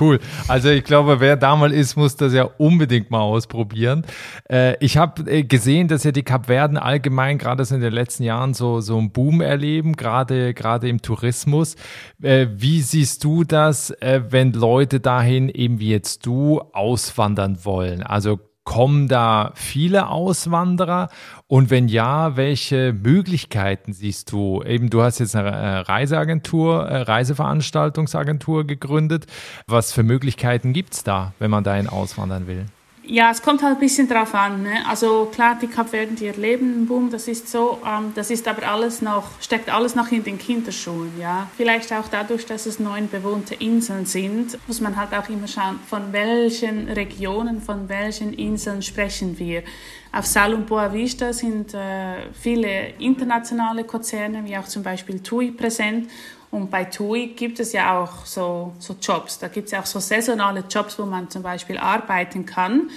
Cool. Also ich glaube, wer da mal ist, muss das ja unbedingt mal ausprobieren. Äh, ich habe äh, gesehen, dass ja die Kapverden allgemein gerade in den letzten Jahren so, so einen Boom erleben, gerade gerade im Tourismus. Äh, wie siehst du das, äh, wenn Leute dahin, eben wie jetzt du, auswandern wollen? Also kommen da viele Auswanderer? Und wenn ja, welche Möglichkeiten siehst du? Eben, du hast jetzt eine Reiseagentur, Reiseveranstaltungsagentur gegründet. Was für Möglichkeiten gibt's da, wenn man dahin auswandern will? Ja, es kommt halt ein bisschen drauf an, ne? Also klar, die Kapverden, die erleben, boom, das ist so, ähm, das ist aber alles noch, steckt alles noch in den Kinderschuhen, ja. Vielleicht auch dadurch, dass es neun bewohnte Inseln sind, muss man halt auch immer schauen, von welchen Regionen, von welchen Inseln sprechen wir. Auf Sal und Boa Vista sind äh, viele internationale Konzerne, wie auch zum Beispiel TUI präsent. Und bei TUI gibt es ja auch so, so Jobs. Da gibt es ja auch so saisonale Jobs, wo man zum Beispiel arbeiten kann.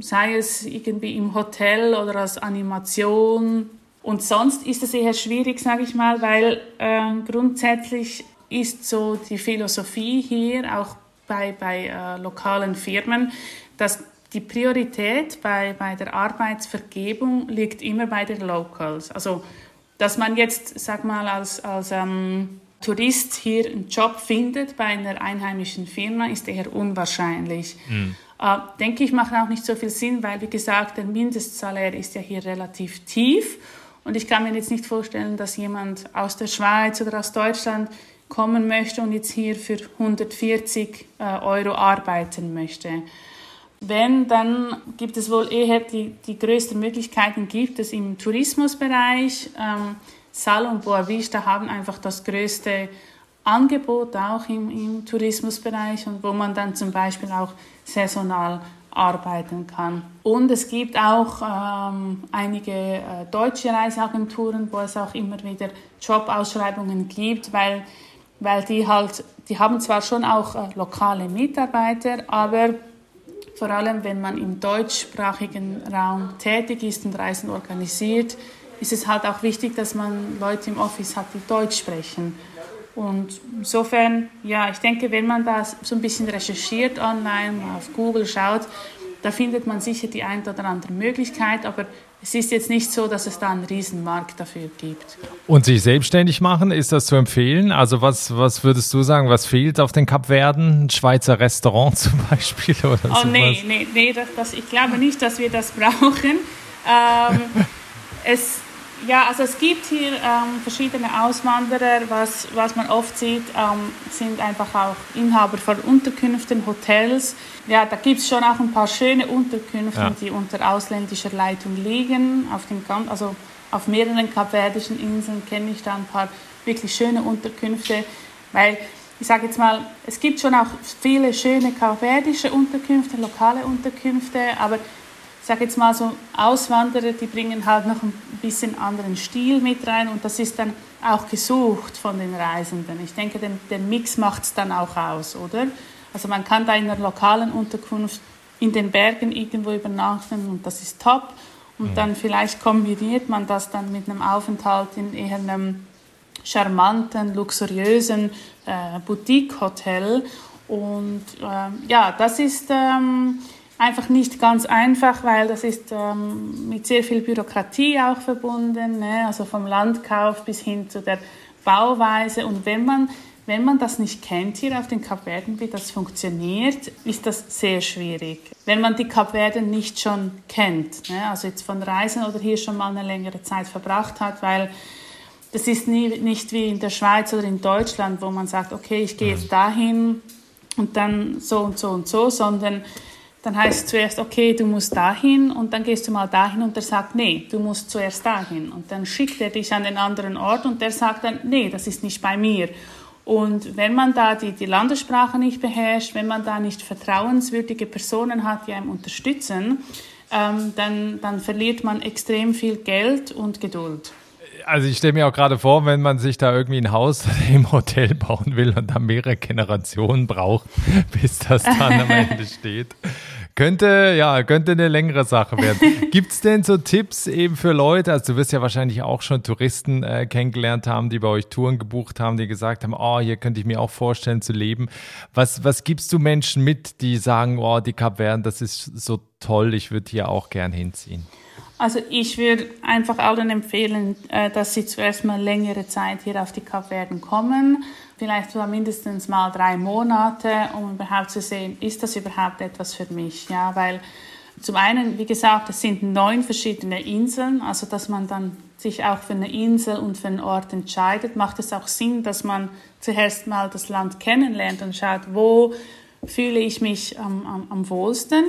Sei es irgendwie im Hotel oder als Animation. Und sonst ist es eher schwierig, sage ich mal, weil äh, grundsätzlich ist so die Philosophie hier, auch bei, bei äh, lokalen Firmen, dass die Priorität bei, bei der Arbeitsvergebung liegt immer bei den Locals. Also, dass man jetzt, sag mal, als... als ähm, Tourist hier einen Job findet bei einer einheimischen Firma, ist eher unwahrscheinlich. Mhm. Äh, denke ich, macht auch nicht so viel Sinn, weil, wie gesagt, der Mindestsalär ist ja hier relativ tief. Und ich kann mir jetzt nicht vorstellen, dass jemand aus der Schweiz oder aus Deutschland kommen möchte und jetzt hier für hundertvierzig äh, Euro arbeiten möchte. Wenn, dann gibt es wohl eher die, die größten Möglichkeiten, gibt es im Tourismusbereich. Ähm, Sal und Boa Vista haben einfach das größte Angebot auch im, im Tourismusbereich und wo man dann zum Beispiel auch saisonal arbeiten kann. Und es gibt auch ähm, einige äh, deutsche Reiseagenturen, wo es auch immer wieder Jobausschreibungen gibt, weil, weil die halt, die haben zwar schon auch äh, lokale Mitarbeiter, aber vor allem, wenn man im deutschsprachigen Raum tätig ist und Reisen organisiert, ist es halt auch wichtig, dass man Leute im Office hat, die Deutsch sprechen. Und insofern, ja, ich denke, wenn man das so ein bisschen recherchiert online, auf Google schaut, da findet man sicher die ein oder andere Möglichkeit, aber es ist jetzt nicht so, dass es da einen Riesenmarkt dafür gibt. Und sich selbstständig machen, ist das zu empfehlen? Also was, was würdest du sagen, was fehlt auf den Kapverden? Ein Schweizer Restaurant zum Beispiel oder oh, sowas? Oh nee, nee, nee das, das, ich glaube nicht, dass wir das brauchen. Ähm, Es, ja, also es gibt hier ähm, verschiedene Auswanderer. Was, was man oft sieht, ähm, sind einfach auch Inhaber von Unterkünften, Hotels. Ja, da gibt es schon auch ein paar schöne Unterkünfte, ja, die unter ausländischer Leitung liegen. Auf den, also auf mehreren kapverdischen Inseln kenne ich da ein paar wirklich schöne Unterkünfte, weil ich sage jetzt mal, es gibt schon auch viele schöne kapverdische Unterkünfte, lokale Unterkünfte, aber ich sage jetzt mal so, Auswanderer, die bringen halt noch ein bisschen anderen Stil mit rein und das ist dann auch gesucht von den Reisenden. Ich denke, den, den Mix macht es dann auch aus, oder? Also man kann da in einer lokalen Unterkunft in den Bergen irgendwo übernachten und das ist top. Und dann vielleicht kombiniert man das dann mit einem Aufenthalt in eher einem charmanten, luxuriösen äh, Boutique-Hotel. Und äh, ja, das ist ähm, einfach nicht ganz einfach, weil das ist ähm, mit sehr viel Bürokratie auch verbunden, ne? Also vom Landkauf bis hin zu der Bauweise. Und wenn man Wenn man das nicht kennt hier auf den Kapverden, wie das funktioniert, ist das sehr schwierig. Wenn man die Kapverden nicht schon kennt, ne? Also jetzt von Reisen oder hier schon mal eine längere Zeit verbracht hat, weil das ist nie, nicht wie in der Schweiz oder in Deutschland, wo man sagt, okay, ich gehe jetzt dahin und dann so und so und so, sondern dann heißt es zuerst, okay, du musst dahin und dann gehst du mal dahin und der sagt, nee, du musst zuerst dahin. Und dann schickt er dich an den anderen Ort und der sagt dann, nee, das ist nicht bei mir. Und wenn man da die, die Landessprache nicht beherrscht, wenn man da nicht vertrauenswürdige Personen hat, die einem unterstützen, ähm, dann, dann verliert man extrem viel Geld und Geduld. Also ich stelle mir auch gerade vor, wenn man sich da irgendwie ein Haus im Hotel bauen will und da mehrere Generationen braucht, bis das dann am Ende steht. Könnte, ja, könnte eine längere Sache werden. Gibt es denn so Tipps eben für Leute, also du wirst ja wahrscheinlich auch schon Touristen äh, kennengelernt haben, die bei euch Touren gebucht haben, die gesagt haben, oh, hier könnte ich mir auch vorstellen zu leben. Was, was gibst du Menschen mit, die sagen, oh, die Kapverden, das ist so toll, ich würde hier auch gern hinziehen? Also ich würde einfach allen empfehlen, dass sie zuerst mal längere Zeit hier auf die Kapverden kommen. Vielleicht sogar mindestens mal drei Monate, um überhaupt zu sehen, ist das überhaupt etwas für mich? Ja, weil zum einen, wie gesagt, es sind neun verschiedene Inseln. Also dass man dann sich auch für eine Insel und für einen Ort entscheidet, macht es auch Sinn, dass man zuerst mal das Land kennenlernt und schaut, wo fühle ich mich am, am, am wohlsten.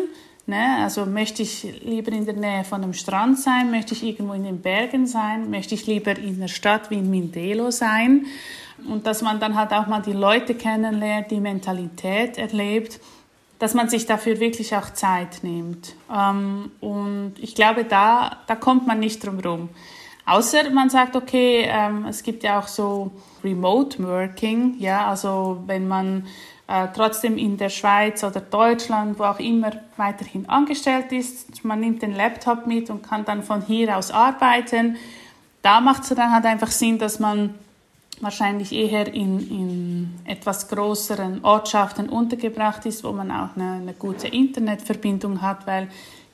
Ne? Also möchte ich lieber in der Nähe von einem Strand sein, möchte ich irgendwo in den Bergen sein, möchte ich lieber in einer Stadt wie in Mindelo sein. Und dass man dann halt auch mal die Leute kennenlernt, die Mentalität erlebt, dass man sich dafür wirklich auch Zeit nimmt. Ähm, und ich glaube, da, da kommt man nicht drum rum. Außer man sagt, okay, ähm, es gibt ja auch so Remote Working, ja, also wenn man äh, trotzdem in der Schweiz oder Deutschland, wo auch immer, weiterhin angestellt ist, man nimmt den Laptop mit und kann dann von hier aus arbeiten. Da macht es dann halt einfach Sinn, dass man wahrscheinlich eher in, in etwas größeren Ortschaften untergebracht ist, wo man auch eine, eine gute Internetverbindung hat, weil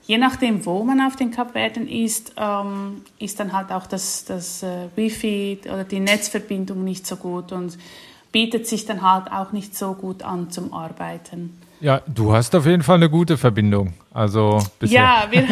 je nachdem, wo man auf den Kapverden ist, ähm, ist dann halt auch das, das äh, Wifi oder die Netzverbindung nicht so gut und bietet sich dann halt auch nicht so gut an zum Arbeiten. Ja, du hast auf jeden Fall eine gute Verbindung. Also bisher. Ja, wir,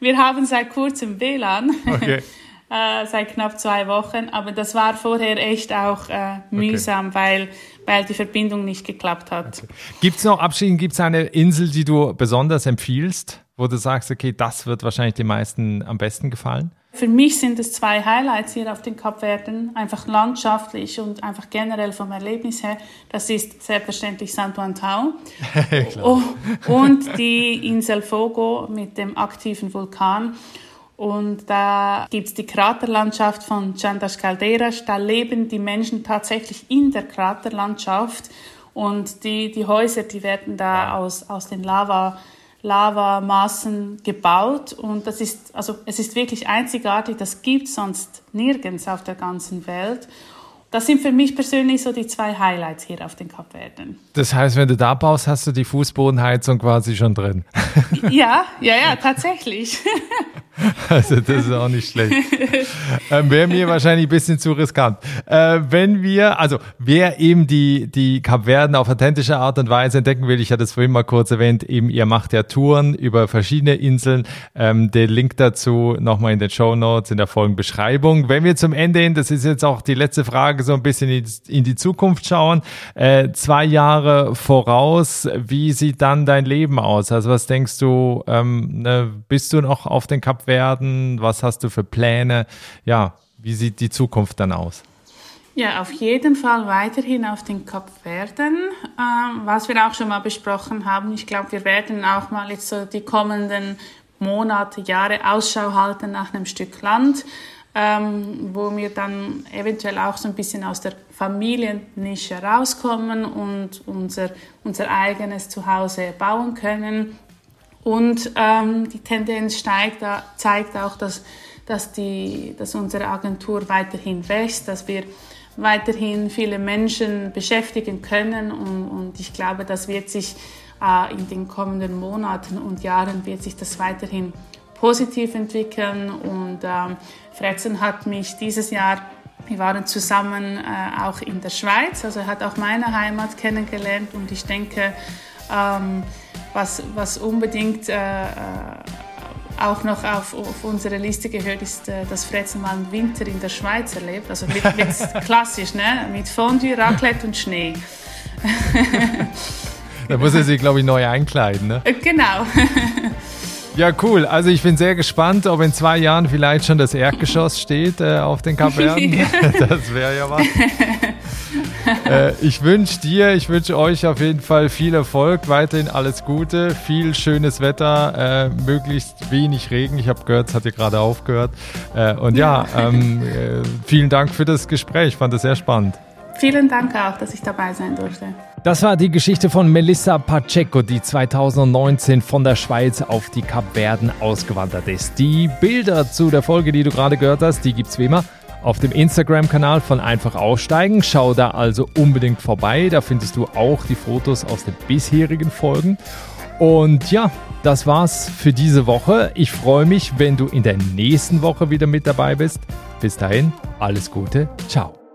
wir haben seit kurzem W L A N. Okay. Äh, seit knapp zwei Wochen, aber das war vorher echt auch äh, mühsam, okay. weil, weil die Verbindung nicht geklappt hat. Okay. Gibt es noch abschließend, gibt es eine Insel, die du besonders empfiehlst, wo du sagst, okay, das wird wahrscheinlich den meisten am besten gefallen? Für mich sind es zwei Highlights hier auf den Kapverden, einfach landschaftlich und einfach generell vom Erlebnis her. Das ist selbstverständlich Santo Antão und die Insel Fogo mit dem aktiven Vulkan. Und da gibt's die Kraterlandschaft von Jan das Caldeiras. Da leben die Menschen tatsächlich in der Kraterlandschaft. Und die, die Häuser, die werden da aus, aus den Lava, Lavamassen gebaut. Und das ist, also, es ist wirklich einzigartig. Das gibt's sonst nirgends auf der ganzen Welt. Das sind für mich persönlich so die zwei Highlights hier auf den Kapverden. Das heißt, wenn du da baust, hast du die Fußbodenheizung quasi schon drin. Ja, ja, ja, tatsächlich. Also das ist auch nicht schlecht. Ähm, wäre mir wahrscheinlich ein bisschen zu riskant. Äh, wenn wir, also wer eben die, die Kapverden auf authentische Art und Weise entdecken will, ich hatte es vorhin mal kurz erwähnt, eben ihr macht ja Touren über verschiedene Inseln. Ähm, den Link dazu nochmal in den Shownotes, in der Folgenbeschreibung. Wenn wir zum Ende hin, das ist jetzt auch die letzte Frage, so ein bisschen in, in die Zukunft schauen. Äh, zwei Jahre voraus, wie sieht dann dein Leben aus? Also was denkst du, ähm, ne, bist du noch auf den Kapverden? Werden? Was hast du für Pläne? Ja, wie sieht die Zukunft dann aus? Ja, auf jeden Fall weiterhin auf den Kapverden, ähm, was wir auch schon mal besprochen haben. Ich glaube, wir werden auch mal jetzt so die kommenden Monate, Jahre Ausschau halten nach einem Stück Land, ähm, wo wir dann eventuell auch so ein bisschen aus der Familiennische rauskommen und unser, unser eigenes Zuhause bauen können. Und ähm, die Tendenz steigt, zeigt auch, dass, dass, die, dass unsere Agentur weiterhin wächst, dass wir weiterhin viele Menschen beschäftigen können. Und, und ich glaube, das wird sich äh, in den kommenden Monaten und Jahren wird sich das weiterhin positiv entwickeln. Und ähm, Fretzen hat mich dieses Jahr, wir waren zusammen äh, auch in der Schweiz, also er hat auch meine Heimat kennengelernt. Und ich denke, ähm, Was, was unbedingt äh, auch noch auf, auf unsere Liste gehört, ist, äh, dass Fretzen mal einen Winter in der Schweiz erlebt. Also mit, mit klassisch, ne? Mit Fondue, Raclette und Schnee. Da muss er sich, glaube ich, neu einkleiden, ne? Genau. Ja, cool. Also ich bin sehr gespannt, ob in zwei Jahren vielleicht schon das Erdgeschoss steht äh, auf den Kapverden. Das wäre ja was. äh, ich wünsche dir, ich wünsche euch auf jeden Fall viel Erfolg, weiterhin alles Gute, viel schönes Wetter, äh, möglichst wenig Regen. Ich habe gehört, es hat ja gerade aufgehört. Äh, und ja, ja ähm, äh, vielen Dank für das Gespräch, ich fand es sehr spannend. Vielen Dank auch, dass ich dabei sein durfte. Das war die Geschichte von Melissa Pacheco, die zweitausendneunzehn von der Schweiz auf die Kapverden ausgewandert ist. Die Bilder zu der Folge, die du gerade gehört hast, die gibt's wie immer auf dem Instagram-Kanal von Einfach Aufsteigen. Schau da also unbedingt vorbei, da findest du auch die Fotos aus den bisherigen Folgen. Und ja, das war's für diese Woche. Ich freue mich, wenn du in der nächsten Woche wieder mit dabei bist. Bis dahin, alles Gute, ciao.